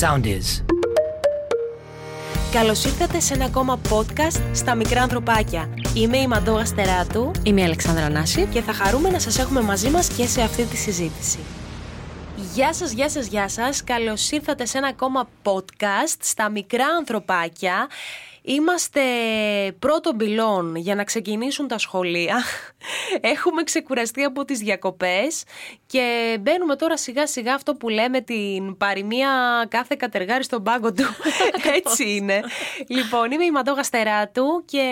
Sound is. Καλώς ήρθατε σε ένα ακόμα podcast στα μικρά ανθρωπάκια. Είμαι η Μαντώ Γαστεράτου. Είμαι η Αλεξάνδρα Νάση. Και θα χαρούμε να σας έχουμε μαζί μας και σε αυτή τη συζήτηση. Γεια σας. Καλώς ήρθατε σε ένα ακόμα podcast στα μικρά ανθρωπάκια. Είμαστε πρώτων πυλών για να ξεκινήσουν τα σχολεία. Έχουμε ξεκουραστεί από τις διακοπές και μπαίνουμε τώρα σιγά σιγά αυτό που λέμε την παροιμία κάθε κατεργάρι στον πάγκο του. Έτσι είναι. Λοιπόν, είμαι η Μαντώ Γαστεράτου και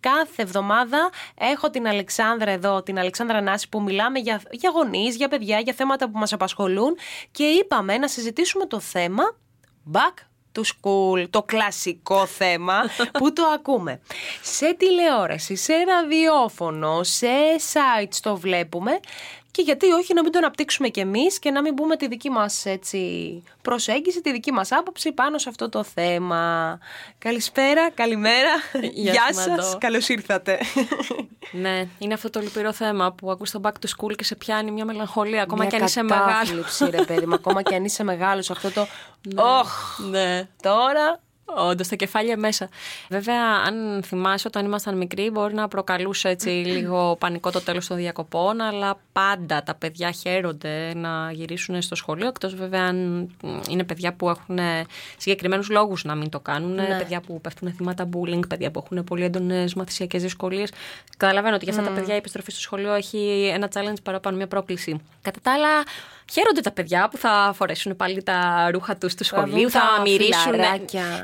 κάθε εβδομάδα έχω την Αλεξάνδρα εδώ, την Αλεξάνδρα Νάση, που μιλάμε για γονείς, για παιδιά, για θέματα που μας απασχολούν και είπαμε να συζητήσουμε το θέμα back to school, το κλασικό θέμα που το ακούμε σε τηλεόραση, σε ραδιόφωνο, σε sites το βλέπουμε και γιατί όχι να μην το αναπτύξουμε κι εμείς και να μην πούμε τη δική μας έτσι προσέγγιση, τη δική μας άποψη πάνω σε αυτό το θέμα. Καλησπέρα, καλημέρα, γεια σας, καλώς ήρθατε. Ναι, είναι αυτό το λυπηρό θέμα που ακούς το back to school και σε πιάνει μια μελαγχολία, ακόμα κι αν είσαι μεγάλος. Μια ρε παιδί μου, ακόμα κι αν είσαι μεγάλος, αυτό το ναι. Τώρα... Όντως, τα κεφάλια μέσα. Βέβαια, αν θυμάσαι, όταν ήμασταν μικροί, μπορεί να προκαλούσε έτσι λίγο πανικό το τέλος των διακοπών, αλλά πάντα τα παιδιά χαίρονται να γυρίσουν στο σχολείο. Εκτός βέβαια, αν είναι παιδιά που έχουν συγκεκριμένους λόγους να μην το κάνουν, ναι. Παιδιά που πέφτουν θύματα bullying, παιδιά που έχουν πολύ έντονες μαθησιακές δυσκολίες. Καταλαβαίνω ότι για αυτά τα παιδιά η επιστροφή στο σχολείο έχει ένα challenge παραπάνω, μια πρόκληση. Κατά τα άλλα, χαίρονται τα παιδιά που θα φορέσουν πάλι τα ρούχα τους του σχολείου, θα μυρίσουν.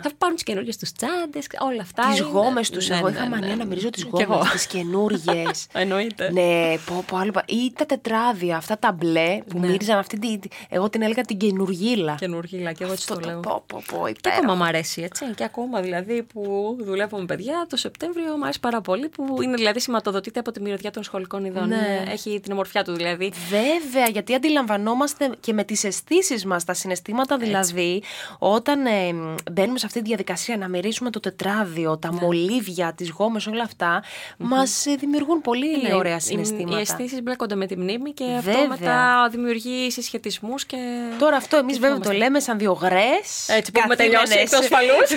Θα πάρουν τις καινούργιες τους τσάντες, όλα αυτά. Τις γόμες τους. Εγώ είχα μανία να μυρίζω τις γόμες, τις καινούργιες. Εννοείται. Ναι, άλλο. Ή τα τετράδια, αυτά τα μπλε που μύριζαν. Εγώ την έλεγα την καινούργιλα. Καινούργιλα, και εγώ έτσι το λέω. Και ακόμα μ' αρέσει, έτσι. Και ακόμα δηλαδή που δουλεύω με παιδιά, το Σεπτέμβριο μου αρέσει πάρα πολύ, που είναι δηλαδή σηματοδοτείται από τη μυρωδιά των σχολικών ειδών. Έχει την ομορφιά του δηλαδή. Βέβαια, γιατί αντιλαμβανόμαστε και με τις αισθήσεις μας, τα συναισθήματα δηλαδή, όταν μπαίνουμε σε αυτή τη διαδικασία να μυρίσουμε το τετράδιο, τα μολύβια, τις γόμες, όλα αυτά μας δημιουργούν πολύ ωραία συναισθήματα. Οι αισθήσεις μπλέκονται με τη μνήμη και αυτό μετά δημιουργεί συσχετισμούς και... Τώρα αυτό εμείς βέβαια το λέμε σαν δύο γρές. Έτσι που έχουμε τελειώσει εκ του ασφαλούς.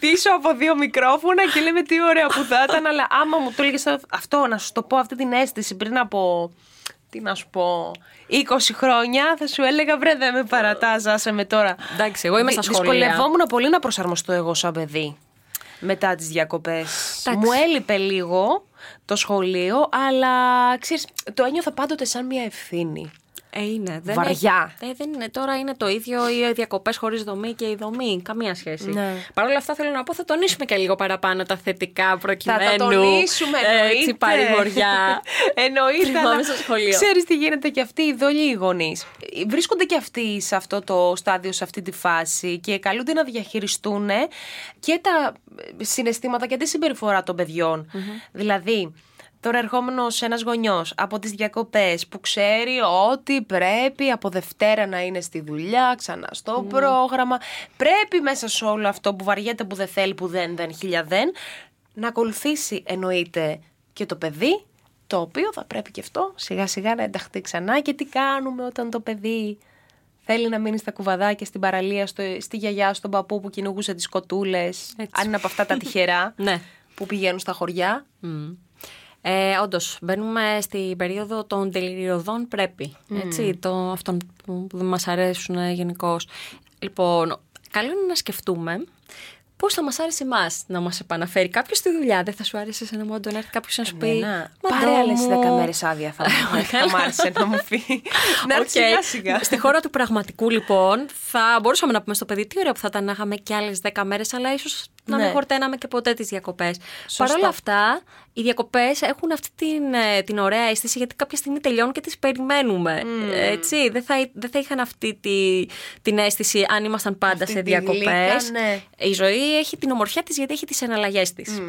Πίσω από δύο μικρόφωνα και λέμε τι ωραία που θα ήταν, αλλά άμα μου το έλεγες αυτό, να σου το πω αυτή την αίσθηση πριν από... Τι να σου πω, 20 χρόνια θα σου έλεγα βρε δεν με παρατάζασαι με τώρα. Εντάξει, εγώ είμαι στα σχολεία. Δυσκολευόμουν πολύ να προσαρμοστώ εγώ σαν παιδί μετά τις διακοπές. Εντάξει. Μου έλειπε λίγο το σχολείο, αλλά ξέρεις, το ένιωθα πάντοτε σαν μια ευθύνη. Είναι, δεν βαριά. Δεν είναι, τώρα είναι το ίδιο οι διακοπές χωρίς δομή και η δομή. Καμία σχέση. Ναι. Παρ' όλα αυτά θέλω να πω, θα τονίσουμε και λίγο παραπάνω τα θετικά προκειμένου. Θα τα τονίσουμε, εννοείται. Παρηγοριά. Εννοείται. Ξέρεις τι γίνεται, και αυτοί οι δόλοι οι γονείς βρίσκονται και αυτοί σε αυτό το στάδιο, σε αυτή τη φάση και καλούνται να διαχειριστούν και τα συναισθήματα και τη συμπεριφορά των παιδιών. Δηλαδή... Τώρα ερχόμενος ένας γονιός από τις διακοπές που ξέρει ότι πρέπει από Δευτέρα να είναι στη δουλειά, ξανά στο πρόγραμμα, πρέπει μέσα σε όλο αυτό που βαριέται, που δεν θέλει, που δεν, να ακολουθήσει εννοείται και το παιδί, το οποίο θα πρέπει και αυτό σιγά σιγά να ενταχθεί ξανά. Και τι κάνουμε όταν το παιδί θέλει να μείνει στα κουβαδάκια, στην παραλία, στη γιαγιά, στον παππού που κυνηγούσε τις κοτούλες, αν είναι από αυτά τα τυχερά που πηγαίνουν στα χωριά. Όντως, μπαίνουμε στην περίοδο των τελειωδών πρέπει, έτσι, αυτών που δεν μας αρέσουν γενικώς. Λοιπόν, καλό είναι να σκεφτούμε πώς θα μας άρεσε εμάς να μας επαναφέρει κάποιος στη δουλειά. Δεν θα σου άρεσε σε ένα μόντο να έρθει κάποιος να σου πει πάρε άλλες 10 μέρες άδεια, θα μου άρεσε να μου πει. Να έρθει σιγά σιγά. Στη χώρα του πραγματικού λοιπόν θα μπορούσαμε να πούμε στο παιδί τι ωραία που θα ήταν να είχαμε και άλλες 10 μέρες, αλλά ίσως να μην χορταίναμε και ποτέ τις διακοπές. Παρ' όλα αυτά, οι διακοπές έχουν αυτή την ωραία αίσθηση, γιατί κάποια στιγμή τελειώνουν και τις περιμένουμε. Έτσι, δεν θα είχαν αυτή την αίσθηση αν ήμασταν πάντα αυτή σε διακοπές. Η ζωή έχει την ομορφιά της, γιατί έχει τις εναλλαγές της.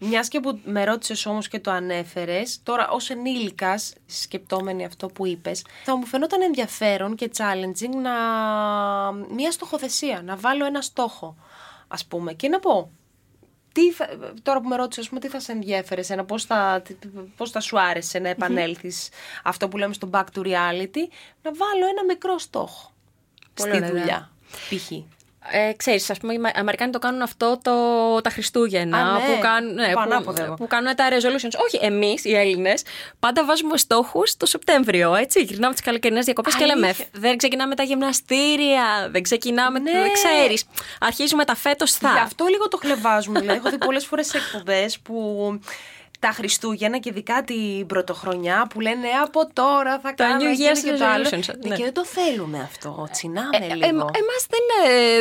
Μιας και που με ρώτησες όμως και το ανέφερες, τώρα ως ενήλικας, σκεπτόμενη αυτό που είπες, θα μου φαινόταν ενδιαφέρον και challenging μια στοχοθεσία, να βάλω ένα στόχο. Ας πούμε, και να πω, τώρα που με ρώτησε, ας πούμε, τι θα σε ενδιέφερε, πώς θα σου άρεσε να επανέλθεις αυτό που λέμε στο back to reality, να βάλω ένα μικρό στόχο στη δουλειά. π.χ. Ξέρεις, ας πούμε, οι Αμερικάνοι το κάνουν αυτό τα Χριστούγεννα. Α, ναι. που κάνουν τα resolutions. Όχι, εμείς οι Έλληνες πάντα βάζουμε στόχους το Σεπτέμβριο. Έτσι. Γυρνάμε τις καλοκαιρινές διακοπές και λέμε δεν ξεκινάμε τα γυμναστήρια, δεν ξεκινάμε. Ναι. Δεν ξέρεις. Αρχίζουμε τα φέτος θα. Γι' αυτό λίγο το χλεβάζουμε. Δηλαδή, έχω δει πολλές φορές εκπομπές που. Τα Χριστούγεννα και ειδικά την Πρωτοχρονιά που λένε από τώρα θα κάνουμε και το άλλο. Ναι. Και δεν το θέλουμε αυτό. Τσινάμε λίγο. Εμάς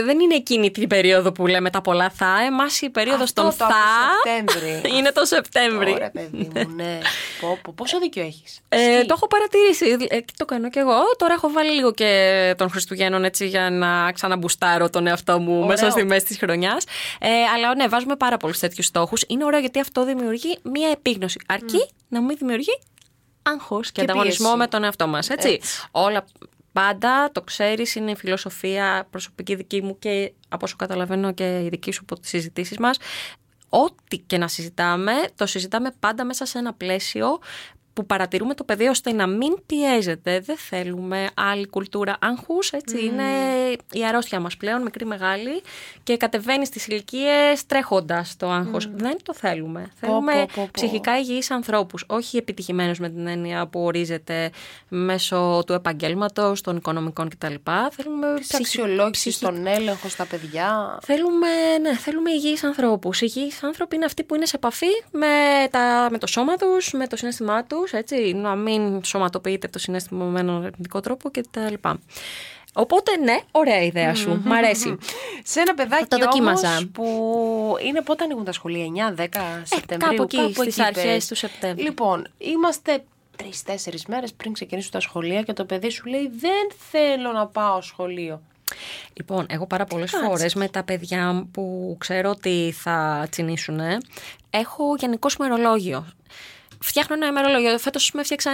δεν είναι εκείνη την περίοδο που λέμε τα πολλά θα. Εμάς η περίοδος των θα είναι το Σεπτέμβρη. Ωραία, παιδί μου, ναι. Πόσο δίκιο έχεις. Το έχω παρατηρήσει. Το κάνω κι εγώ. Τώρα έχω βάλει λίγο και των Χριστουγέννων έτσι για να ξαναμπουστάρω τον εαυτό μου. Ωραίο. Μέσα στη μέση της χρονιάς. Αλλά ναι, βάζουμε πάρα πολλούς τέτοιους στόχους. Είναι ωραίο γιατί αυτό δημιουργεί μία επίγνωση, αρκεί να μην δημιουργεί άγχος και ανταγωνισμό πίεση με τον εαυτό μας, έτσι. Όλα πάντα, το ξέρεις, είναι η φιλοσοφία προσωπική δική μου και από όσο καταλαβαίνω και η δική σου από τις συζητήσεις μας. Ό,τι και να συζητάμε, το συζητάμε πάντα μέσα σε ένα πλαίσιο που παρατηρούμε το παιδί ώστε να μην πιέζεται. Δεν θέλουμε άλλη κουλτούρα άγχους, έτσι. Είναι η αρρώστια μας πλέον, μικρή μεγάλη, και κατεβαίνει στις ηλικίες τρέχοντας το άγχος. Δεν το θέλουμε. Θέλουμε ψυχικά υγιείς ανθρώπους, όχι επιτυχημένους με την έννοια που ορίζεται μέσω του επαγγέλματος, των οικονομικών κτλ. Θέλουμε αξιολόγηση, στον έλεγχο στα παιδιά. Θέλουμε υγιείς ανθρώπους. Οι υγιείς άνθρωποι είναι αυτοί που είναι σε επαφή με το σώμα τους, με το συναίσθημά τους. Έτσι, να μην σωματοποιείται το συναίσθημα με έναν αρνητικό τρόπο κτλ. Οπότε ναι, ωραία ιδέα σου. Μ' αρέσει. Σε ένα παιδάκι όμως που είναι πότε ανοίγουν τα σχολεία, 9-10 Σεπτεμβρίου. Κάπου εκεί στις αρχές του Σεπτέμβρη. Λοιπόν, είμαστε 3-4 μέρες πριν ξεκινήσουν τα σχολεία και το παιδί σου λέει δεν θέλω να πάω σχολείο. Λοιπόν, εγώ πάρα πολλές φορές με τα παιδιά που ξέρω ότι θα τσινήσουν, έχω γενικό ημερολόγιο. Φτιάχνω ένα ημερολόγιο. Φέτος με έφτιαξα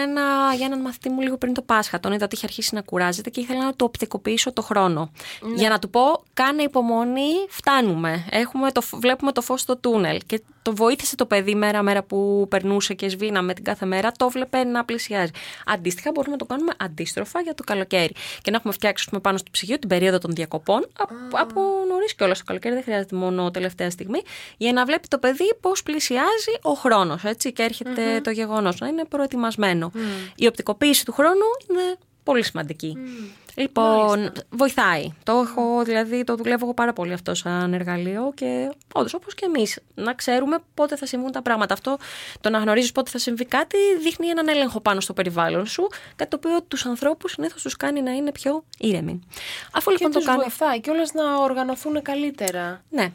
για έναν μαθητή μου λίγο πριν το Πάσχα. Τον είδα ότι είχε αρχίσει να κουράζεται και ήθελα να του οπτικοποιήσω το χρόνο. Ναι. Για να του πω, κάνε υπομονή, φτάνουμε. Βλέπουμε το φως στο τούνελ. Και το βοήθησε το παιδί μέρα-μέρα που περνούσε και σβήναμε την κάθε μέρα. Το βλέπε να πλησιάζει. Αντίστοιχα, μπορούμε να το κάνουμε αντίστροφα για το καλοκαίρι. Και να έχουμε φτιάξει πάνω στο ψυγείο την περίοδο των διακοπών. Από νωρίς κιόλας το καλοκαίρι, δεν χρειάζεται μόνο τελευταία στιγμή. Για να βλέπει το παιδί πώς πλησιάζει ο χρόνος. Και έρχεται. Το γεγονός να είναι προετοιμασμένο. Η οπτικοποίηση του χρόνου είναι πολύ σημαντική. Λοιπόν, βοηθάει. Το δουλεύω εγώ πάρα πολύ αυτό σαν εργαλείο και όντως όπως και εμείς να ξέρουμε πότε θα συμβούν τα πράγματα. Αυτό το να γνωρίζεις πότε θα συμβεί κάτι δείχνει έναν έλεγχο πάνω στο περιβάλλον σου, κάτι το οποίο τους ανθρώπους συνήθως τους κάνει να είναι πιο ήρεμοι. Αφού λοιπόν το κάνουν. Βοηθάει και όλες να οργανωθούν καλύτερα. Ναι.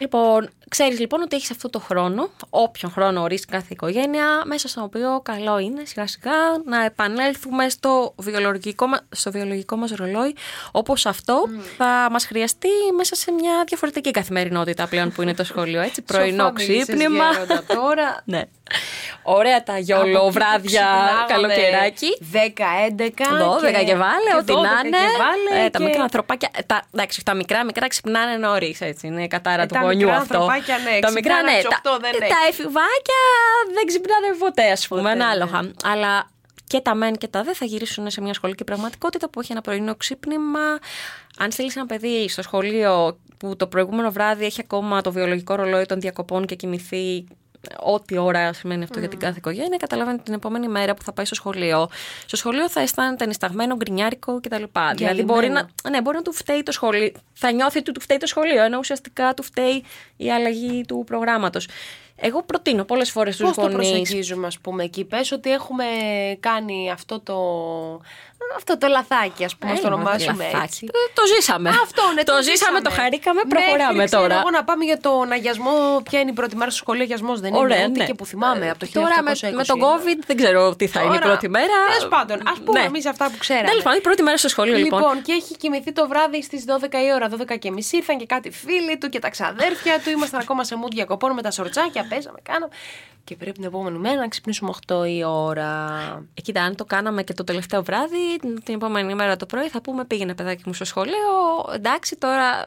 Λοιπόν, ξέρεις λοιπόν ότι έχεις αυτό το χρόνο, όποιον χρόνο ορίζει κάθε οικογένεια, μέσα στο οποίο καλό είναι σιγά σιγά να επανέλθουμε στο βιολογικό μας ρολόι, όπως αυτό θα μας χρειαστεί μέσα σε μια διαφορετική καθημερινότητα πλέον που είναι το σχολείο, έτσι, πρωινό ξύπνημα. Τώρα. Ναι. Ωραία τα γιόλο βράδια, καλοκαιράκι. 10-11. 12 και βάλε, ό,τι να είναι. Τα μικρά ανθρωπάκια. Εντάξει, τα μικρά ξυπνάνε νωρίς, έτσι. Είναι η κατάρα του γονιού αυτό. Τα μικρά, ναι. Τα εφηβάκια δεν ξυπνάνε ποτέ, ας πούμε, ανάλογα. Αλλά και τα μεν και τα δε θα γυρίσουν σε μια σχολική πραγματικότητα που έχει ένα πρωινό ξύπνημα. Αν στείλεις ένα παιδί στο σχολείο που το προηγούμενο βράδυ έχει ακόμα το βιολογικό ρολόι των διακοπών και κοιμηθεί. Ό,τι ώρα σημαίνει αυτό για την κάθε οικογένεια, καταλαβαίνετε την επόμενη μέρα που θα πάει στο σχολείο. Στο σχολείο θα αισθάνεται νησταγμένο, γκρινιάρικο κτλ. Δηλαδή μπορεί να του φταίει το σχολείο. Θα νιώθει ότι του φταίει το σχολείο, ενώ ουσιαστικά του φταίει η αλλαγή του προγράμματος. Εγώ προτείνω πολλές φορές στους γονείς. Πώς το προσεγγίζουμε, ας πούμε, εκεί. Πες ότι έχουμε κάνει αυτό το λαθάκι, ας πούμε, το ονομάζουμε έτσι. Το ζήσαμε. Αυτό είναι, το ζήσαμε, το χαρήκαμε, προχωράμε μέχρι, τώρα. Θέλω εγώ να πάμε για τον αγιασμό. Ποια είναι η πρώτη μέρα στο σχολείο, αγιασμός δεν είναι. Ωραία, ούτε και που θυμάμαι από το 1920. Τώρα με τον COVID δεν ξέρω τι θα είναι η πρώτη μέρα. Τέλος πάντων, ας πούμε εμείς αυτά που ξέραμε. Τέλος πάντων, η πρώτη μέρα στο σχολείο λοιπόν. Και έχει κοιμηθεί το βράδυ στις 12 η ώρα, 12:30. Ήρθαν και κάτι φίλοι του και τα ξαδέρφια του. Ήμασταν ακόμα σε mood διακοπών με τα σορτσάκια. Παίζαμε, κάναμε. Και πρέπει την επόμενη μέρα να ξυπνήσουμε 8 η ώρα. Κοίτα, αν το κάναμε και το τελευταίο βράδυ, την επόμενη μέρα το πρωί θα πούμε πήγαινε παιδάκι μου στο σχολείο. Εντάξει, τώρα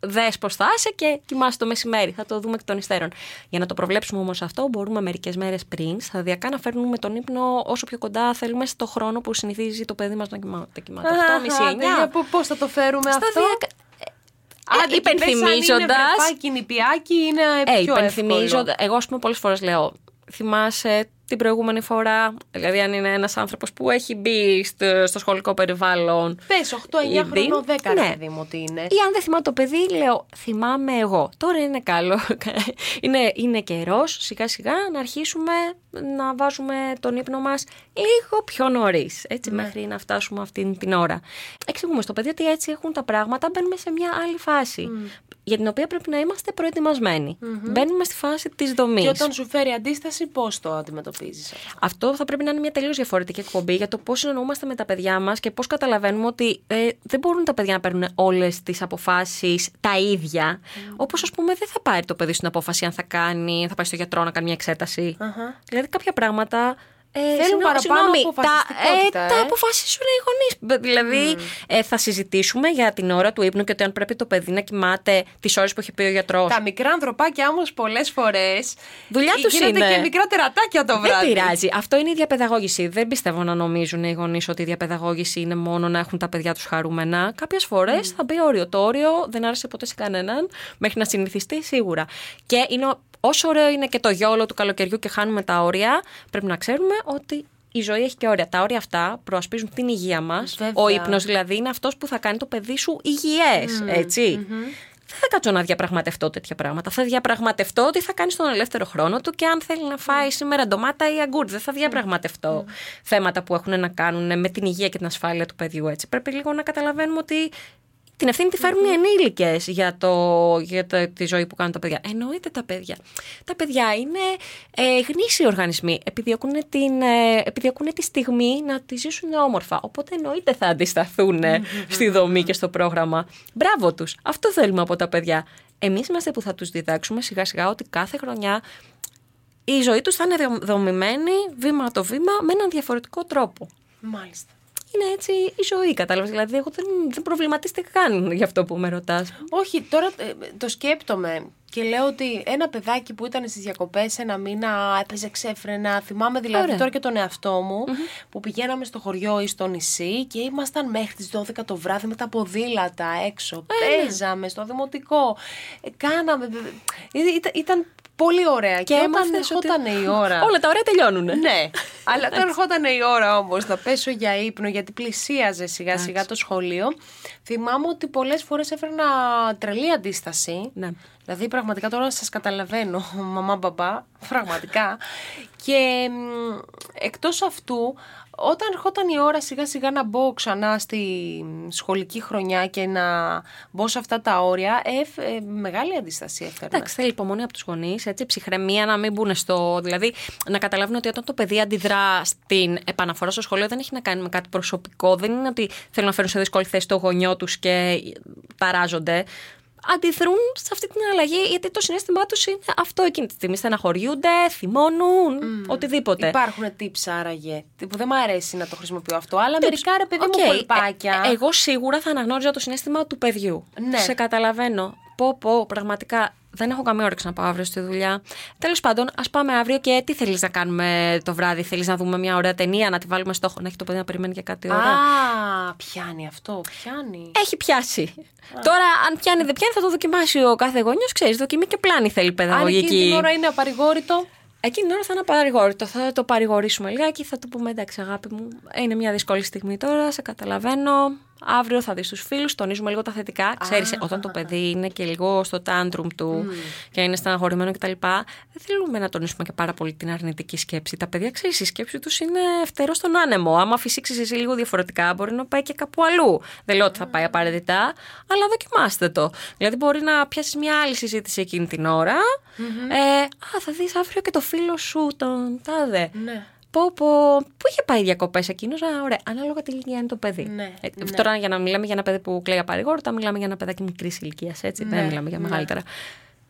δες πώς θα είσαι και κοιμάσαι το μεσημέρι. Θα το δούμε εκ των υστέρων. Για να το προβλέψουμε όμως αυτό, μπορούμε μερικές μέρες πριν σταδιακά να φέρνουμε τον ύπνο όσο πιο κοντά θέλουμε στο χρόνο που συνηθίζει το παιδί μας να κοιμάται. 8:30-9. Πώς θα το φέρουμε αυτό. Άντε, υπενθυμίζοντας. Είναι νηπιάκι, είναι πιο εύκολο. Εγώ, ας πούμε, πολλές φορές λέω, θυμάσαι την προηγούμενη φορά, δηλαδή αν είναι ένας άνθρωπος που έχει μπει στο σχολικό περιβάλλον. Πες 8-9 χρονών, 10 ναι. παιδί μου ότι είναι. Ή αν δεν θυμάμαι το παιδί, λέω θυμάμαι εγώ. Τώρα είναι καλό, είναι καιρός σιγά σιγά να αρχίσουμε να βάζουμε τον ύπνο μας λίγο πιο νωρίς, έτσι ναι. μέχρι να φτάσουμε αυτή την ώρα. Εξηγούμε στο παιδί ότι έτσι έχουν τα πράγματα, μπαίνουμε σε μια άλλη φάση. Για την οποία πρέπει να είμαστε προετοιμασμένοι. Μπαίνουμε στη φάση της δομής. Και όταν σου φέρει αντίσταση, πώς το αντιμετωπίζεις αυτό? Αυτό θα πρέπει να είναι μια τελείως διαφορετική εκπομπή για το πώς συνεννοούμαστε με τα παιδιά μας και πώς καταλαβαίνουμε ότι δεν μπορούν τα παιδιά να παίρνουν όλες τις αποφάσεις τα ίδια. Όπως, ας πούμε, δεν θα πάρει το παιδί στην απόφαση αν θα πάει στο γιατρό να κάνει μια εξέταση. Δηλαδή, κάποια πράγματα. Θέλουν παραπάνω αποφασιστικότητα. Τα αποφασίσουν οι γονείς. Δηλαδή, θα συζητήσουμε για την ώρα του ύπνου και ότι αν πρέπει το παιδί να κοιμάται τις ώρες που έχει πει ο γιατρός. Τα μικρά ανθρωπάκια όμως πολλές φορές. Δουλειά τους είναι. Γίνονται και μικρά τερατάκια το βράδυ. Δεν πειράζει. Αυτό είναι η διαπαιδαγώγηση. Δεν πιστεύω να νομίζουν οι γονείς ότι η διαπαιδαγώγηση είναι μόνο να έχουν τα παιδιά τους χαρούμενα. Κάποιες φορές θα μπει όριο. Το όριο δεν άρεσε ποτέ σε κανέναν μέχρι να συνηθιστεί σίγουρα. Και είναι. Όσο ωραίο είναι και το γιόλο του καλοκαιριού και χάνουμε τα όρια, πρέπει να ξέρουμε ότι η ζωή έχει και όρια. Τα όρια αυτά προασπίζουν την υγεία μας. Βέβαια. Ο ύπνος δηλαδή είναι αυτός που θα κάνει το παιδί σου υγιές, έτσι. Δεν θα κάτσω να διαπραγματευτώ τέτοια πράγματα. Θα διαπραγματευτώ ότι θα κάνει τον ελεύθερο χρόνο του και αν θέλει να φάει σήμερα ντομάτα ή αγκούρι. Δεν θα διαπραγματευτώ θέματα που έχουν να κάνουν με την υγεία και την ασφάλεια του παιδιού, έτσι. Πρέπει λίγο να καταλαβαίνουμε ότι. Την ευθύνη τη φέρουν οι ενήλικες για τη ζωή που κάνουν τα παιδιά. Εννοείται τα παιδιά. Τα παιδιά είναι γνήσιοι οργανισμοί. Επιδιώκουν τη στιγμή να τη ζήσουν όμορφα. Οπότε εννοείται θα αντισταθούν στη δομή και στο πρόγραμμα. Μπράβο τους. Αυτό θέλουμε από τα παιδιά. Εμείς είμαστε που θα τους διδάξουμε σιγά σιγά ότι κάθε χρονιά η ζωή τους θα είναι δομημένη βήμα το βήμα με έναν διαφορετικό τρόπο. Μάλιστα. Είναι έτσι η ζωή, κατάλαβες. Δηλαδή, εγώ δεν προβληματίστηκα καν για αυτό που με ρωτάς. Όχι, τώρα το σκέπτομαι και λέω ότι ένα παιδάκι που ήταν στις διακοπές ένα μήνα, έπαιζε ξέφρενα. Θυμάμαι δηλαδή τώρα και τον εαυτό μου που πηγαίναμε στο χωριό ή στο νησί και ήμασταν μέχρι τις 12 το βράδυ με τα ποδήλατα έξω. Παίζαμε στο δημοτικό. Κάναμε. Ήταν πολύ ωραία. Και όταν ερχόταν η ώρα. Όλα τα ωραία τελειώνουν. Ναι. Αλλά όταν ερχόταν η ώρα όμως να πέσω για ύπνο, γιατί πλησίαζε σιγά σιγά το σχολείο, θυμάμαι ότι πολλές φορές έφερνα τρελή αντίσταση. Ναι. Δηλαδή, πραγματικά τώρα σας καταλαβαίνω, μαμά, μπαμπά, πραγματικά. Και εκτός αυτού, όταν ερχόταν η ώρα σιγά σιγά να μπω ξανά στη σχολική χρονιά και να μπω σε αυτά τα όρια, μεγάλη αντίσταση έφερνα. Εντάξει, θέλει υπομονή από τους γονείς, έτσι, ψυχραιμία να μην μπουν στο. Δηλαδή, να καταλάβουν ότι όταν το παιδί αντιδρά στην επαναφορά στο σχολείο δεν έχει να κάνει με κάτι προσωπικό. Δεν είναι ότι θέλουν να φέρουν σε δύσκολη θέση το γονιό τους και ταράζονται. Αντιδρούν σε αυτή την αλλαγή, γιατί το συνέστημά τους είναι αυτό εκείνη τη στιγμή. Στεναχωριούνται, θυμώνουν, οτιδήποτε. Υπάρχουν tips άραγε, που δεν μου αρέσει να το χρησιμοποιώ αυτό, αλλά μερικά ρε παιδί μου κολπάκια. Εγώ σίγουρα θα αναγνώριζα το συνέστημα του παιδιού. Ναι. Σε καταλαβαίνω. Πω, πραγματικά δεν έχω καμία όρεξη να πάω αύριο στη δουλειά. Τέλος πάντων, ας πάμε αύριο και τι θέλεις να κάνουμε το βράδυ? Θέλεις να δούμε μια ωραία ταινία, να τη βάλουμε στόχο, να έχει το παιδί να περιμένει για κάτι ώρα? Α, πιάνει αυτό, πιάνει. Έχει πιάσει. Τώρα, αν πιάνει δεν πιάνει, θα το δοκιμάσει ο κάθε γονιός, ξέρεις, δοκιμή και πλάνη θέλει παιδαγωγική. Αν εκείνη την ώρα είναι απαρηγόρητο. Εκείνη την ώρα θα είναι παρηγόρητο. Θα το παρηγορήσουμε λιγάκι, θα του πούμε εντάξει, αγάπη μου, είναι μια δύσκολη στιγμή τώρα, σε καταλαβαίνω. Αύριο θα δεις τους φίλους, τονίζουμε λίγο τα θετικά. Ξέρεις, όταν το παιδί είναι και λίγο στο τάντρουμ του και είναι στεναχωρημένο κτλ., δεν θέλουμε να τονίσουμε και πάρα πολύ την αρνητική σκέψη. Τα παιδιά, ξέρεις, η σκέψη τους είναι φτερό στον άνεμο. Άμα φυσήξεις εσύ λίγο διαφορετικά, μπορεί να πάει και κάπου αλλού. Δεν λέω ότι θα πάει απαραίτητα, αλλά δοκιμάστε το. Δηλαδή, μπορεί να πιάσεις μια άλλη συζήτηση εκείνη την ώρα. Θα δεις αύριο και το φίλο σου, τον τάδε. Ναι. Πού είχε πάει διακοπές εκείνος? Ωραία, ανάλογα τι ηλικία είναι το παιδί. Ναι. Τώρα, για να μιλάμε για ένα παιδί που κλαίει απαρηγόρητα, μιλάμε για ένα παιδάκι μικρής ηλικίας, έτσι. Δεν μιλάμε για μεγαλύτερα.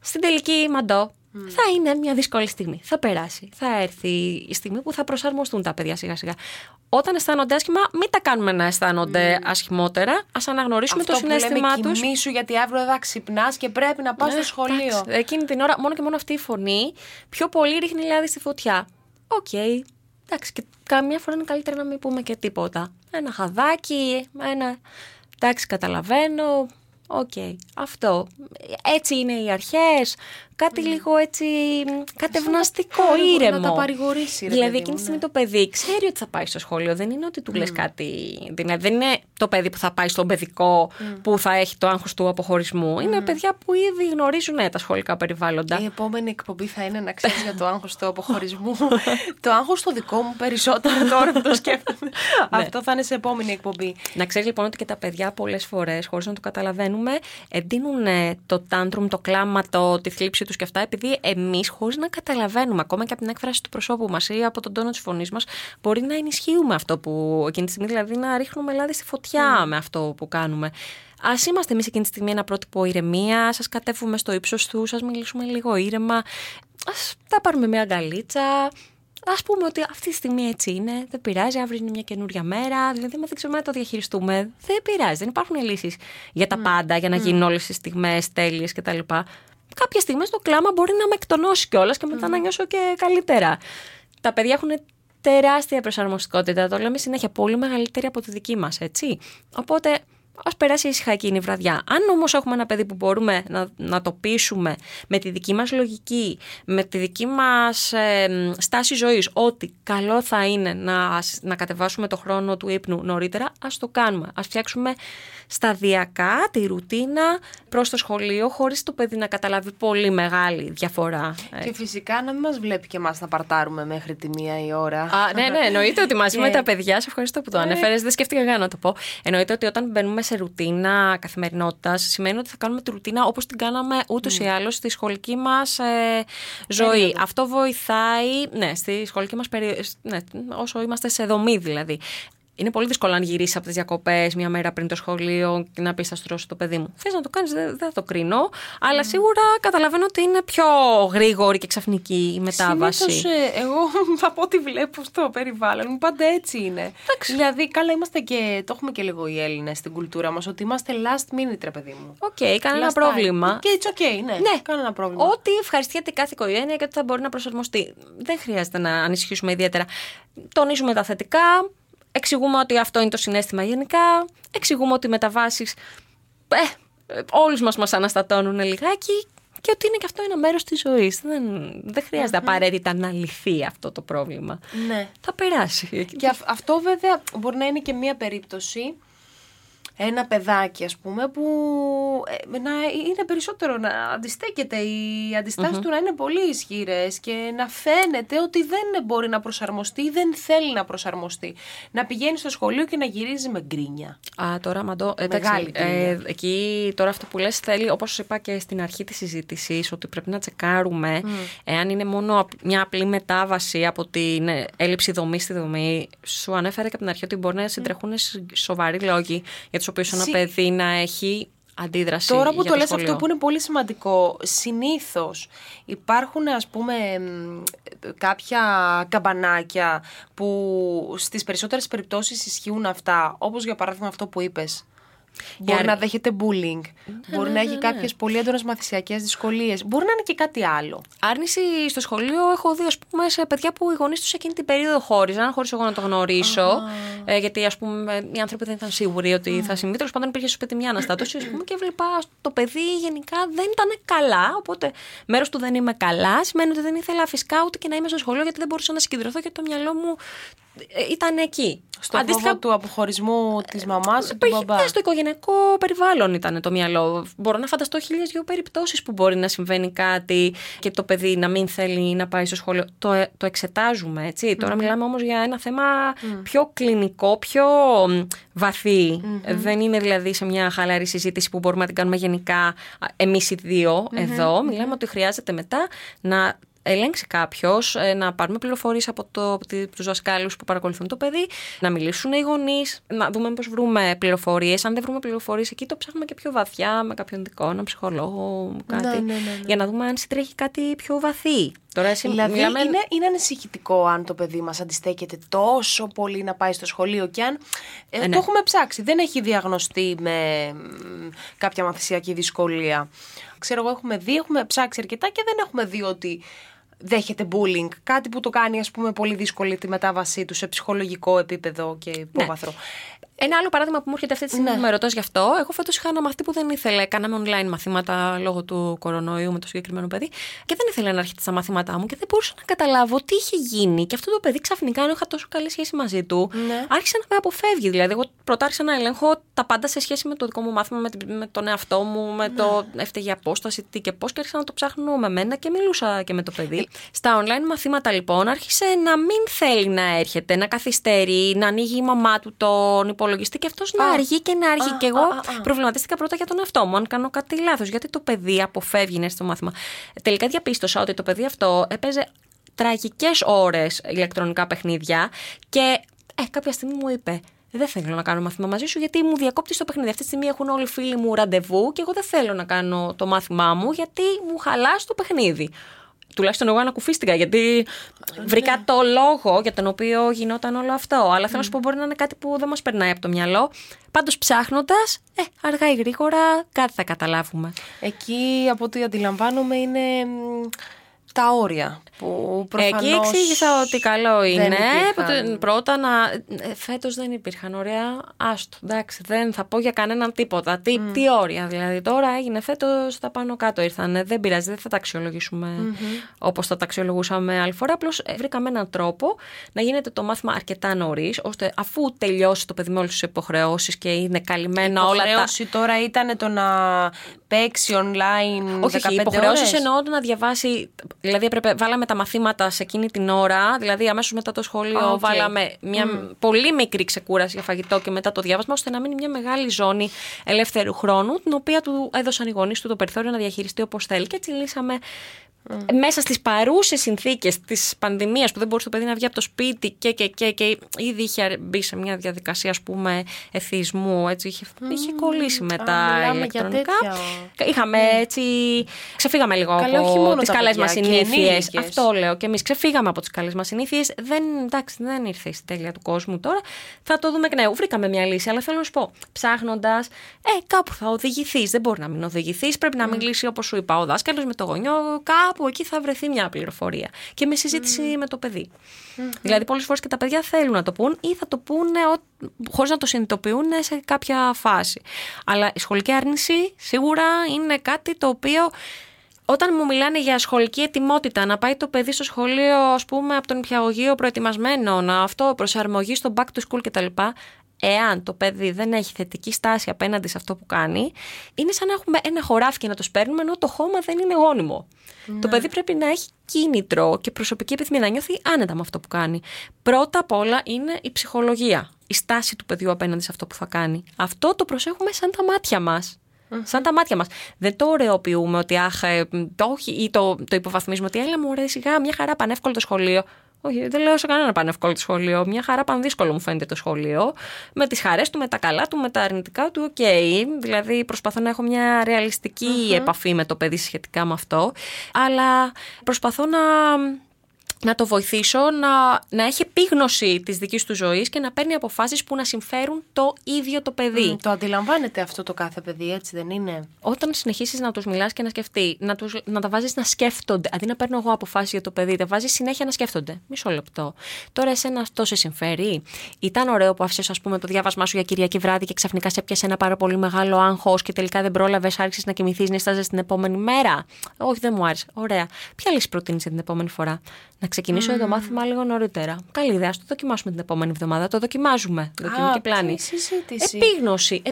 Στην τελική, Μαντώ, θα είναι μια δύσκολη στιγμή. Θα περάσει. Θα έρθει η στιγμή που θα προσαρμοστούν τα παιδιά σιγά-σιγά. Όταν αισθάνονται άσχημα, μην τα κάνουμε να αισθάνονται ασχημότερα. Ας αναγνωρίσουμε αυτό το συνέστημά τους. Κοιμήσου, γιατί αύριο θα ξυπνάς και πρέπει να πας στο σχολείο. Εντάξει. Εκείνη την ώρα, μόνο και μόνο αυτή η φωνή πιο πολύ ρίχνει λάδι στη φωτιά. Οκ. Εντάξει, και καμιά φορά είναι καλύτερα να μην πούμε και τίποτα. Ένα χαδάκι, εντάξει, καταλαβαίνω, Okay. Αυτό. Έτσι είναι οι αρχές. Κάτι λίγο έτσι κατευναστικό, ήρεμο. Να τα παρηγορήσει. Δηλαδή εκείνη τη στιγμή το παιδί ξέρει ότι θα πάει στο σχολείο. Δεν είναι ότι του λες κάτι. Δεν είναι το παιδί που θα πάει στον παιδικό που θα έχει το άγχος του αποχωρισμού. Είναι παιδιά που ήδη γνωρίζουν τα σχολικά περιβάλλοντα. Η επόμενη εκπομπή θα είναι να ξέρεις για το άγχος του αποχωρισμού. Το άγχος το δικό μου περισσότερο τώρα που το σκέφτομαι. Αυτό θα είναι σε επόμενη εκπομπή. Να ξέρεις λοιπόν ότι και τα παιδιά πολλές φορές, χωρίς να το καταλαβαίνουμε, εντείνουν το τάντρουμ, το κλάμα, τη θλίψη τους και αυτά, επειδή εμείς χωρίς να καταλαβαίνουμε, ακόμα και από την έκφραση του προσώπου μας ή από τον τόνο της φωνής μας, μπορεί να ενισχύουμε αυτό που εκείνη τη στιγμή, δηλαδή να ρίχνουμε λάδι στη φωτιά με αυτό που κάνουμε. Ας είμαστε εμείς εκείνη τη στιγμή ένα πρότυπο ηρεμίας, ας κατέβουμε στο ύψος του, ας μιλήσουμε λίγο ήρεμα, ας τα πάρουμε μια αγκαλίτσα. Ας πούμε ότι αυτή τη στιγμή έτσι είναι, δεν πειράζει, αύριο είναι μια καινούρια μέρα. Δηλαδή, δεν ξέρουμε να το διαχειριστούμε, δεν πειράζει. Δεν υπάρχουν λύσεις για τα πάντα, για να γίνουν όλες τις στιγμές τέλειες κτλ. Κάποια στιγμή το κλάμα μπορεί να με εκτονώσει κιόλας και μετά να νιώσω και καλύτερα. Τα παιδιά έχουν τεράστια προσαρμοστικότητα, το λέμε συνέχεια, πολύ μεγαλύτερη από τη δική μας, έτσι. Οπότε ας περάσει ήσυχα εκείνη η βραδιά. Αν όμως έχουμε ένα παιδί που μπορούμε να το πείσουμε με τη δική μας λογική, με τη δική μας στάση ζωής, ότι καλό θα είναι να κατεβάσουμε το χρόνο του ύπνου νωρίτερα, ας το κάνουμε. Ας φτιάξουμε σταδιακά τη ρουτίνα προς το σχολείο, χωρίς το παιδί να καταλάβει πολύ μεγάλη διαφορά. Και φυσικά να μην μας βλέπει και εμάς να παρτάρουμε μέχρι τη μία η ώρα. Ναι, εννοείται ότι μαζί με τα παιδιά, σε ευχαριστώ που το ανέφερες, δεν σκέφτηκα καν να το πω. Εννοείται ότι όταν μπαίνουμε σε ρουτίνα καθημερινότητας, σημαίνει ότι θα κάνουμε τη ρουτίνα όπως την κάναμε ούτως ή άλλως στη σχολική μας ζωή. Αυτό βοηθάει, στη σχολική μας όσο είμαστε σε δομή δηλαδή. Είναι πολύ δύσκολο αν γυρίσεις από τις διακοπές μια μέρα πριν το σχολείο και να πεις θα στρώσει το παιδί μου. Θες να το κάνεις, δεν θα το κρίνω, αλλά σίγουρα καταλαβαίνω ότι είναι πιο γρήγορη και ξαφνική η μετάβαση. Συνήθως εγώ από ό,τι βλέπω στο περιβάλλον μου πάντα έτσι είναι. Δηλαδή καλά είμαστε και το έχουμε και λίγο οι Έλληνες στην κουλτούρα μας, ότι είμαστε last minute ρε παιδί μου. Οκ, κανένα πρόβλημα. Και it's ok, ναι, κανένα πρόβλημα. Ότι ευχαριστιέται κάθε οικογένεια και ότι θα μπορεί να προσαρμοστεί. Δεν χρειάζεται να ανησυχήσουμε ιδιαίτερα. Τονίζουμε τα θετικά. Εξηγούμε ότι αυτό είναι το συναίσθημα γενικά, εξηγούμε ότι οι μεταβάσεις όλους μας αναστατώνουν λιγάκι και ότι είναι και αυτό ένα μέρος της ζωής. Δεν χρειάζεται απαραίτητα να λυθεί αυτό το πρόβλημα. Ναι. Θα περάσει. Και αυτό βέβαια μπορεί να είναι και μία περίπτωση, ένα παιδάκι ας πούμε, που να είναι περισσότερο να αντιστέκεται, οι αντιστάσεις του να είναι πολύ ισχυρές και να φαίνεται ότι δεν μπορεί να προσαρμοστεί ή δεν θέλει να προσαρμοστεί. Να πηγαίνει στο σχολείο και να γυρίζει με γκρίνια. Τώρα Μαντώ, εντάξει, εκεί τώρα αυτό που λες θέλει, όπως είπα και στην αρχή της συζήτησης, ότι πρέπει να τσεκάρουμε εάν είναι μόνο μια απλή μετάβαση από την έλλειψη δομή στη δομή. Σου ανέφερα και από την αρχή ότι μπορεί να συντρέχουν σοβαροί λόγοι για τους οποίους ένα παιδί να έχει αντίδραση. Τώρα που το λες αυτό που είναι πολύ σημαντικό, συνήθως υπάρχουν ας πούμε κάποια καμπανάκια που στις περισσότερες περιπτώσεις ισχύουν αυτά, όπως για παράδειγμα αυτό που είπες. Μπορεί να δέχεται bullying, μπορεί να έχει κάποιες πολύ έντονες μαθησιακές δυσκολίες, μπορεί να είναι και κάτι άλλο. Άρνηση στο σχολείο έχω δει, ας πούμε, σε παιδιά που οι γονείς τους εκείνη την περίοδο χώριζαν, χωρίς εγώ να το γνωρίσω, γιατί ας πούμε οι άνθρωποι δεν ήταν σίγουροι ότι θα συμβεί. Τέλος πάντων, υπήρχε στο παιδί μια αναστάτωση, ας πούμε, και έβλεπα το παιδί γενικά δεν ήταν καλά. Οπότε μέρος του δεν είμαι καλά σημαίνει ότι δεν ήθελα φυσικά ούτε και να είμαι στο σχολείο, γιατί δεν μπορούσα να συγκεντρωθώ, γιατί το μυαλό μου ήταν εκεί. Στο αντίστοιχα του αποχωρισμού της μαμάς ή του μπαμπά. Ναι, στο οικογενειακό περιβάλλον ήταν το μυαλό. Μπορώ να φανταστώ 1002 περιπτώσεις που μπορεί να συμβαίνει κάτι και το παιδί να μην θέλει να πάει στο σχολείο. Το εξετάζουμε, έτσι. Τώρα μιλάμε όμως για ένα θέμα πιο κλινικό, πιο βαθύ. Δεν είναι δηλαδή σε μια χαλαρή συζήτηση που μπορούμε να την κάνουμε γενικά εμείς οι δύο εδώ. Μιλάμε ότι χρειάζεται μετά να ελέγξει κάποιος, να πάρουμε πληροφορίες από τους δασκάλους που παρακολουθούν το παιδί, να μιλήσουν οι γονείς, να δούμε πώς βρούμε πληροφορίες. Αν δεν βρούμε πληροφορίες, εκεί το ψάχνουμε και πιο βαθιά με κάποιον δικό, έναν ψυχολόγο, κάτι, για να δούμε αν συντρέχει κάτι πιο βαθύ. Τώρα δηλαδή είναι ανησυχητικό αν το παιδί μας αντιστέκεται τόσο πολύ να πάει στο σχολείο και αν το έχουμε ψάξει. Δεν έχει διαγνωστεί με κάποια μαθησιακή δυσκολία. Ξέρω εγώ, έχουμε ψάξει αρκετά και δεν έχουμε δει ότι δέχεται bullying, κάτι που το κάνει ας πούμε πολύ δύσκολη τη μετάβασή του σε ψυχολογικό επίπεδο και υπόβαθρο. Ένα άλλο παράδειγμα που μου έρχεται αυτή τη στιγμή που με ρωτάς γι' αυτό. Εγώ φέτος είχα ένα μαθητή που δεν ήθελε. Κάναμε online μαθήματα λόγω του κορονοϊού με το συγκεκριμένο παιδί. Και δεν ήθελε να έρχεται στα μαθήματά μου και δεν μπορούσα να καταλάβω τι είχε γίνει. Και αυτό το παιδί ξαφνικά, ενώ είχα τόσο καλή σχέση μαζί του, ναι, άρχισε να με αποφεύγει. Δηλαδή, εγώ προτάρχισα να ελέγχω τα πάντα σε σχέση με το δικό μου μάθημα, με τον εαυτό μου, με το έφταιγε απόσταση, τι και πώς. Και άρχισα να το ψάχνω με μένα και μιλούσα και με το παιδί. Στα online μαθήματα λοιπόν άρχισε να μην θέλει να έρχεται, να καθυστερεί, να ανοίγει η μαμά του τον υπολογιστή και αυτός να αργεί και να αργεί. Και εγώ προβληματίστηκα πρώτα για τον εαυτό μου, αν κάνω κάτι λάθος, γιατί το παιδί αποφεύγει να έρθει στο μάθημα. Τελικά διαπίστωσα ότι το παιδί αυτό έπαιζε τραγικές ώρες ηλεκτρονικά παιχνίδια και κάποια στιγμή μου είπε: δεν θέλω να κάνω μάθημα μαζί σου, γιατί μου διακόπτει το παιχνίδι. Αυτή τη στιγμή έχουν όλοι οι φίλοι μου ραντεβού και εγώ δεν θέλω να κάνω το μάθημά μου, γιατί μου χαλάς το παιχνίδι. Τουλάχιστον εγώ ανακουφίστηκα, γιατί βρήκα το λόγο για τον οποίο γινόταν όλο αυτό. Αλλά θέλω να σου πω, μπορεί να είναι κάτι που δεν μας περνάει από το μυαλό. Πάντως ψάχνοντας, αργά ή γρήγορα κάτι θα καταλάβουμε. Εκεί, από ό,τι αντιλαμβάνομαι, είναι τα όρια που προφανώς. Εκεί εξήγησα ότι καλό είναι πρώτα να. Φέτος δεν υπήρχαν όρια. Άστο, εντάξει, δεν θα πω για κανέναν τίποτα. Τι όρια δηλαδή. Τώρα έγινε φέτος, τα πάνω κάτω ήρθαν. Δεν πειράζει, δεν θα τα αξιολογήσουμε όπως θα τα αξιολογούσαμε άλλη φορά. Απλώς βρήκαμε έναν τρόπο να γίνεται το μάθημα αρκετά νωρίς, ώστε αφού τελειώσει το παιδί με όλες τις υποχρεώσεις και είναι καλυμμένα όλα τα. Η υποχρέωση τώρα ήταν το να παίξει online. Όχι, οι υποχρεώσεις εννοώ να διαβάσει. Δηλαδή, βάλαμε τα μαθήματα σε εκείνη την ώρα, δηλαδή αμέσως μετά το σχολείο, βάλαμε μια πολύ μικρή ξεκούραση για φαγητό και μετά το διάβασμα, ώστε να μείνει μια μεγάλη ζώνη ελεύθερου χρόνου, την οποία του έδωσαν οι γονείς του το περιθώριο να διαχειριστεί όπως θέλει. Και έτσι λύσαμε μέσα στις παρούσες συνθήκες της πανδημίας, που δεν μπορούσε το παιδί να βγει από το σπίτι και ήδη είχε μπει σε μια διαδικασία, ας πούμε, εθισμού, έτσι, είχε κολλήσει με τα ηλεκτρονικά. Είχαμε έτσι, ξεφύγαμε λίγο από τις καλές μας συνήθειες. Αυτό λέω και εμείς, ξεφύγαμε από τις καλές μας συνήθειες. Δεν ήρθε η τέλεια του κόσμου τώρα. Θα το δούμε εκ νέου. Βρήκαμε μια λύση, αλλά θέλω να σου πω, ψάχνοντας, κάπου θα οδηγηθείς. Δεν μπορεί να μην οδηγηθείς. Πρέπει να μιλήσει, όπως σου είπα, ο δάσκαλος με το γονιό, που εκεί θα βρεθεί μια πληροφορία και με συζήτηση με το παιδί. Δηλαδή, πολλές φορές και τα παιδιά θέλουν να το πούν ή θα το πούνε χωρίς να το συνειδητοποιούν σε κάποια φάση. Αλλά η σχολική άρνηση σίγουρα είναι κάτι το οποίο, όταν μου μιλάνε για σχολική ετοιμότητα, να πάει το παιδί στο σχολείο, ας πούμε, από τον νηπιαγωγείο προετοιμασμένο, προσαρμογή στο back to school κτλ. Εάν το παιδί δεν έχει θετική στάση απέναντι σε αυτό που κάνει, είναι σαν να έχουμε ένα χωράφι και να το σπέρνουμε, ενώ το χώμα δεν είναι γόνιμο. Ναι. Το παιδί πρέπει να έχει κίνητρο και προσωπική επιθυμία, να νιώθει άνετα με αυτό που κάνει. Πρώτα απ' όλα είναι η ψυχολογία, η στάση του παιδιού απέναντι σε αυτό που θα κάνει. Αυτό το προσέχουμε σαν τα μάτια μας. Σαν τα μάτια μας. Δεν το ωρεοποιούμε ότι ή το υποβαθμίζουμε ότι έλα μου ωραία, σιγά, μια χαρά, πανεύκολο το σχολείο. Όχι, δεν λέω σε κανένα πανεύκολο το σχολείο. Μια χαρά πανδύσκολο μου φαίνεται το σχολείο. Με τις χαρές του, με τα καλά του, με τα αρνητικά του, δηλαδή προσπαθώ να έχω μια ρεαλιστική επαφή με το παιδί σχετικά με αυτό. Αλλά προσπαθώ να το βοηθήσω να έχει επίγνωση της δικής του ζωής και να παίρνει αποφάσεις που να συμφέρουν το ίδιο το παιδί. Το αντιλαμβάνεται αυτό το κάθε παιδί, έτσι δεν είναι? Όταν συνεχίσεις να τους μιλάς και να σκεφτεί, να τα βάζεις να σκέφτονται, αντί να παίρνω εγώ αποφάσεις για το παιδί, τα βάζεις συνέχεια να σκέφτονται. Μισό λεπτό. Τώρα εσένα αυτό σε συμφέρει? Ήταν ωραίο που άφησες, ας πούμε, το διάβασμά σου για Κυριακή βράδυ και ξαφνικά σε πιάσε ένα πάρα πολύ μεγάλο άγχος και τελικά δεν πρόλαβες, άρχισες να κοιμηθείς, νίσταζες την επόμενη μέρα? Όχι, δεν μου άρεσε. Ωραία. Ποια λύση προτείνεις την επόμενη φορά? Να ξεκινήσω το μάθημα λίγο νωρίτερα. Καλή ιδέα, ας το δοκιμάσουμε την επόμενη εβδομάδα. Το δοκιμάζουμε. Δοκιμική πλάνη.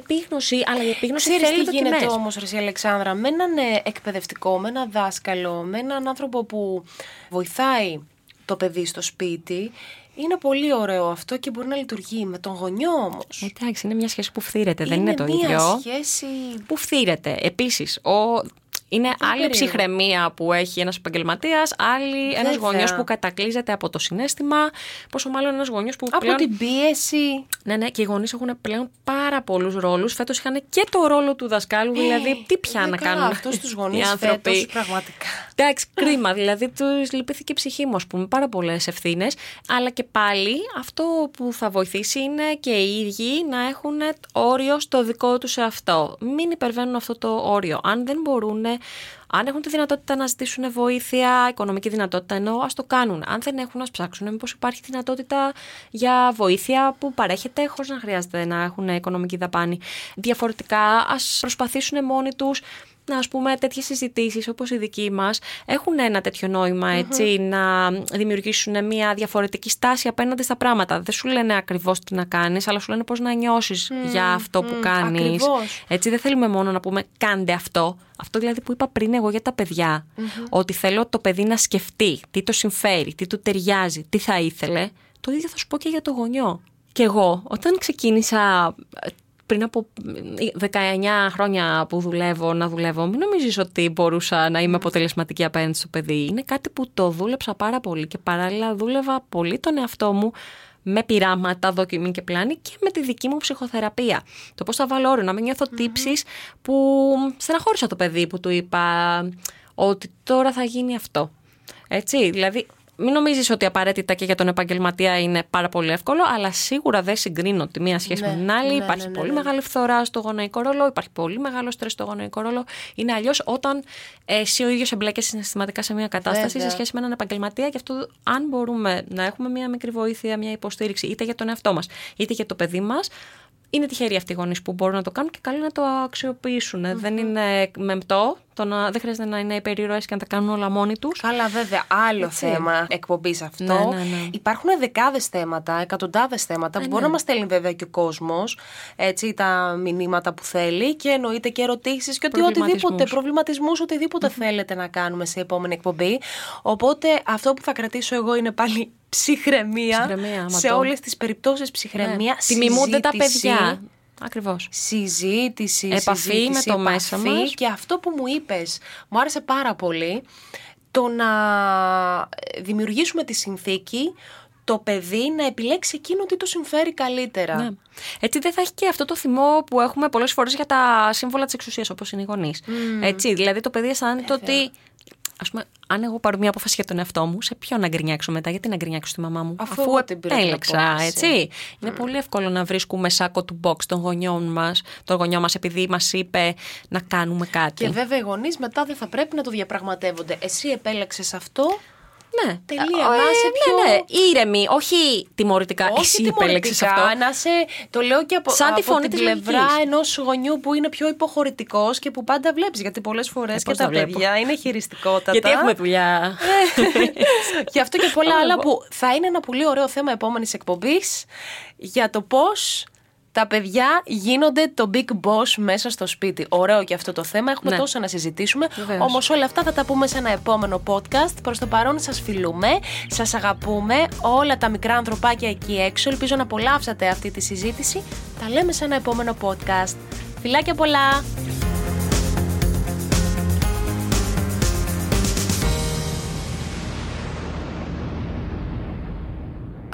Επίγνωση, αλλά η επίγνωση θέλει δοκιμές. Γίνεται όμως, Ρεσί Αλεξάνδρα, με έναν εκπαιδευτικό, με έναν δάσκαλο, με έναν άνθρωπο που βοηθάει το παιδί στο σπίτι. Είναι πολύ ωραίο αυτό και μπορεί να λειτουργεί. Με τον γονιό όμως, εντάξει, είναι μια σχέση που φθήρεται. Δεν είναι το ίδιο. Είναι μια σχέση που φθήρεται. Επίσης, είναι άλλη ψυχραιμία που έχει ένας επαγγελματίας, άλλη ένας γονιός που κατακλείζεται από το συναίσθημα, πόσο μάλλον ένας γονιός που πλέον, από την πίεση. Ναι, και οι γονείς έχουν πλέον πάρα πολλούς ρόλους. Φέτος είχαν και το ρόλο του δασκάλου, δηλαδή τι πια να κάνουν αυτούς τους γονείς φέτος, πραγματικά. Εντάξει, κρίμα, δηλαδή τους λυπήθηκε η ψυχή μου, ας πούμε, πάρα πολλές ευθύνες. Αλλά και πάλι αυτό που θα βοηθήσει είναι και οι ίδιοι να έχουν όριο στο δικό τους αυτό. Μην υπερβαίνουν αυτό το όριο. Αν δεν μπορούν αν έχουν τη δυνατότητα να ζητήσουν βοήθεια, οικονομική δυνατότητα εννοώ, ας το κάνουν. Αν δεν έχουν, ας ψάξουν μήπως υπάρχει δυνατότητα για βοήθεια που παρέχεται χωρίς να χρειάζεται να έχουν οικονομική δαπάνη. Διαφορετικά, ας προσπαθήσουν μόνοι τους. Ας πούμε, τέτοιες συζητήσεις όπως οι δικοί μας έχουν ένα τέτοιο νόημα, έτσι, να δημιουργήσουν μια διαφορετική στάση απέναντι στα πράγματα. Δεν σου λένε ακριβώς τι να κάνεις, αλλά σου λένε πώς να νιώσεις για αυτό που κάνεις. Ακριβώς. Έτσι, δεν θέλουμε μόνο να πούμε κάντε αυτό. Αυτό δηλαδή που είπα πριν εγώ για τα παιδιά, ότι θέλω το παιδί να σκεφτεί τι το συμφέρει, τι του ταιριάζει, τι θα ήθελε. Το ίδιο θα σου πω και για το γονιό. Και εγώ, όταν ξεκίνησα... Πριν από 19 χρόνια που δουλεύω, μην νομίζεις ότι μπορούσα να είμαι αποτελεσματική απέναντι στο παιδί. Είναι κάτι που το δούλεψα πάρα πολύ και παράλληλα δούλευα πολύ τον εαυτό μου με πειράματα, δοκιμή και πλάνη και με τη δική μου ψυχοθεραπεία. Το πώς θα βάλω όριο, να μην νιώθω τύψεις που στεναχώρησα το παιδί που του είπα ότι τώρα θα γίνει αυτό. Έτσι, δηλαδή... Μην νομίζεις ότι απαραίτητα και για τον επαγγελματία είναι πάρα πολύ εύκολο, αλλά σίγουρα δεν συγκρίνω τη μία σχέση με την άλλη. Υπάρχει πολύ μεγάλη φθορά στο γονεϊκό ρόλο, υπάρχει πολύ μεγάλο στρες στο γονεϊκό ρόλο. Είναι αλλιώς όταν εσύ ο ίδιος εμπλέκεσαι συναισθηματικά σε μια κατάσταση σε σχέση με έναν επαγγελματία. Γι' αυτό, αν μπορούμε να έχουμε μια μικρή βοήθεια, μια υποστήριξη, είτε για τον εαυτό μας, είτε για το παιδί μας. Είναι τυχεροί αυτοί οι γονείς που μπορούν να το κάνουν και καλό να το αξιοποιήσουν. Δεν είναι μεμπτό, δεν χρειάζεται να είναι υπερήρωες και να τα κάνουν όλα μόνοι τους. Καλά, βέβαια, άλλο θέμα εκπομπής αυτό. Ναι. Υπάρχουν δεκάδες θέματα, εκατοντάδες θέματα που μπορεί να μας στέλνει βέβαια και ο κόσμος, έτσι, τα μηνύματα που θέλει και εννοείται και ερωτήσεις και οτιδήποτε, προβληματισμούς, οτιδήποτε θέλετε να κάνουμε σε επόμενη εκπομπή. Οπότε αυτό που θα κρατήσω εγώ είναι πάλι. Ψυχραιμία, σε όλες τις περιπτώσεις ψυχραιμία, τιμιμούνται τα παιδιά. Ακριβώς. Συζήτηση, με το μέσα μας. Και αυτό που μου είπες, μου άρεσε πάρα πολύ, το να δημιουργήσουμε τη συνθήκη το παιδί να επιλέξει εκείνο τι το συμφέρει καλύτερα. Ναι. Έτσι δεν θα έχει και αυτό το θυμό που έχουμε πολλές φορές για τα σύμβολα της εξουσίας, όπως είναι οι γονείς. Έτσι, δηλαδή το παιδί αισθάνεται ότι... Ας πούμε, αν εγώ πάρω μια απόφαση για τον εαυτό μου, σε ποιον να γκρινιάξω μετά, γιατί να γκρινιάξω τη μαμά μου, αφού επέλεξα, έτσι. Είναι πολύ εύκολο να βρίσκουμε σάκο του box των γονιών μας, τον γονιό μας, επειδή μας είπε να κάνουμε κάτι. Και βέβαια οι γονείς μετά δεν θα πρέπει να το διαπραγματεύονται. Εσύ επέλεξες αυτό. Ναι, τελεία. Ναι. Ήρεμη, όχι τιμωρητικά. Εσύ επέλεξες αυτό. Να σε, το λέω και από την πλευρά ενός γονιού που είναι πιο υποχωρητικός και που πάντα βλέπεις. Γιατί πολλές φορές και τα παιδιά είναι χειριστικότατα. Γιατί έχουμε δουλειά. Γι' αυτό και πολλά άλλα που θα είναι ένα πολύ ωραίο θέμα επόμενης εκπομπής για το πώς. Τα παιδιά γίνονται το big boss μέσα στο σπίτι. Ωραίο και αυτό το θέμα. Έχουμε τόσα να συζητήσουμε. Βεβαίως. Όμως όλα αυτά θα τα πούμε σε ένα επόμενο podcast. Προς το παρόν σας φιλούμε, σας αγαπούμε. Όλα τα μικρά ανθρωπάκια εκεί έξω. Ελπίζω να απολαύσατε αυτή τη συζήτηση. Τα λέμε σε ένα επόμενο podcast. Φιλάκια πολλά!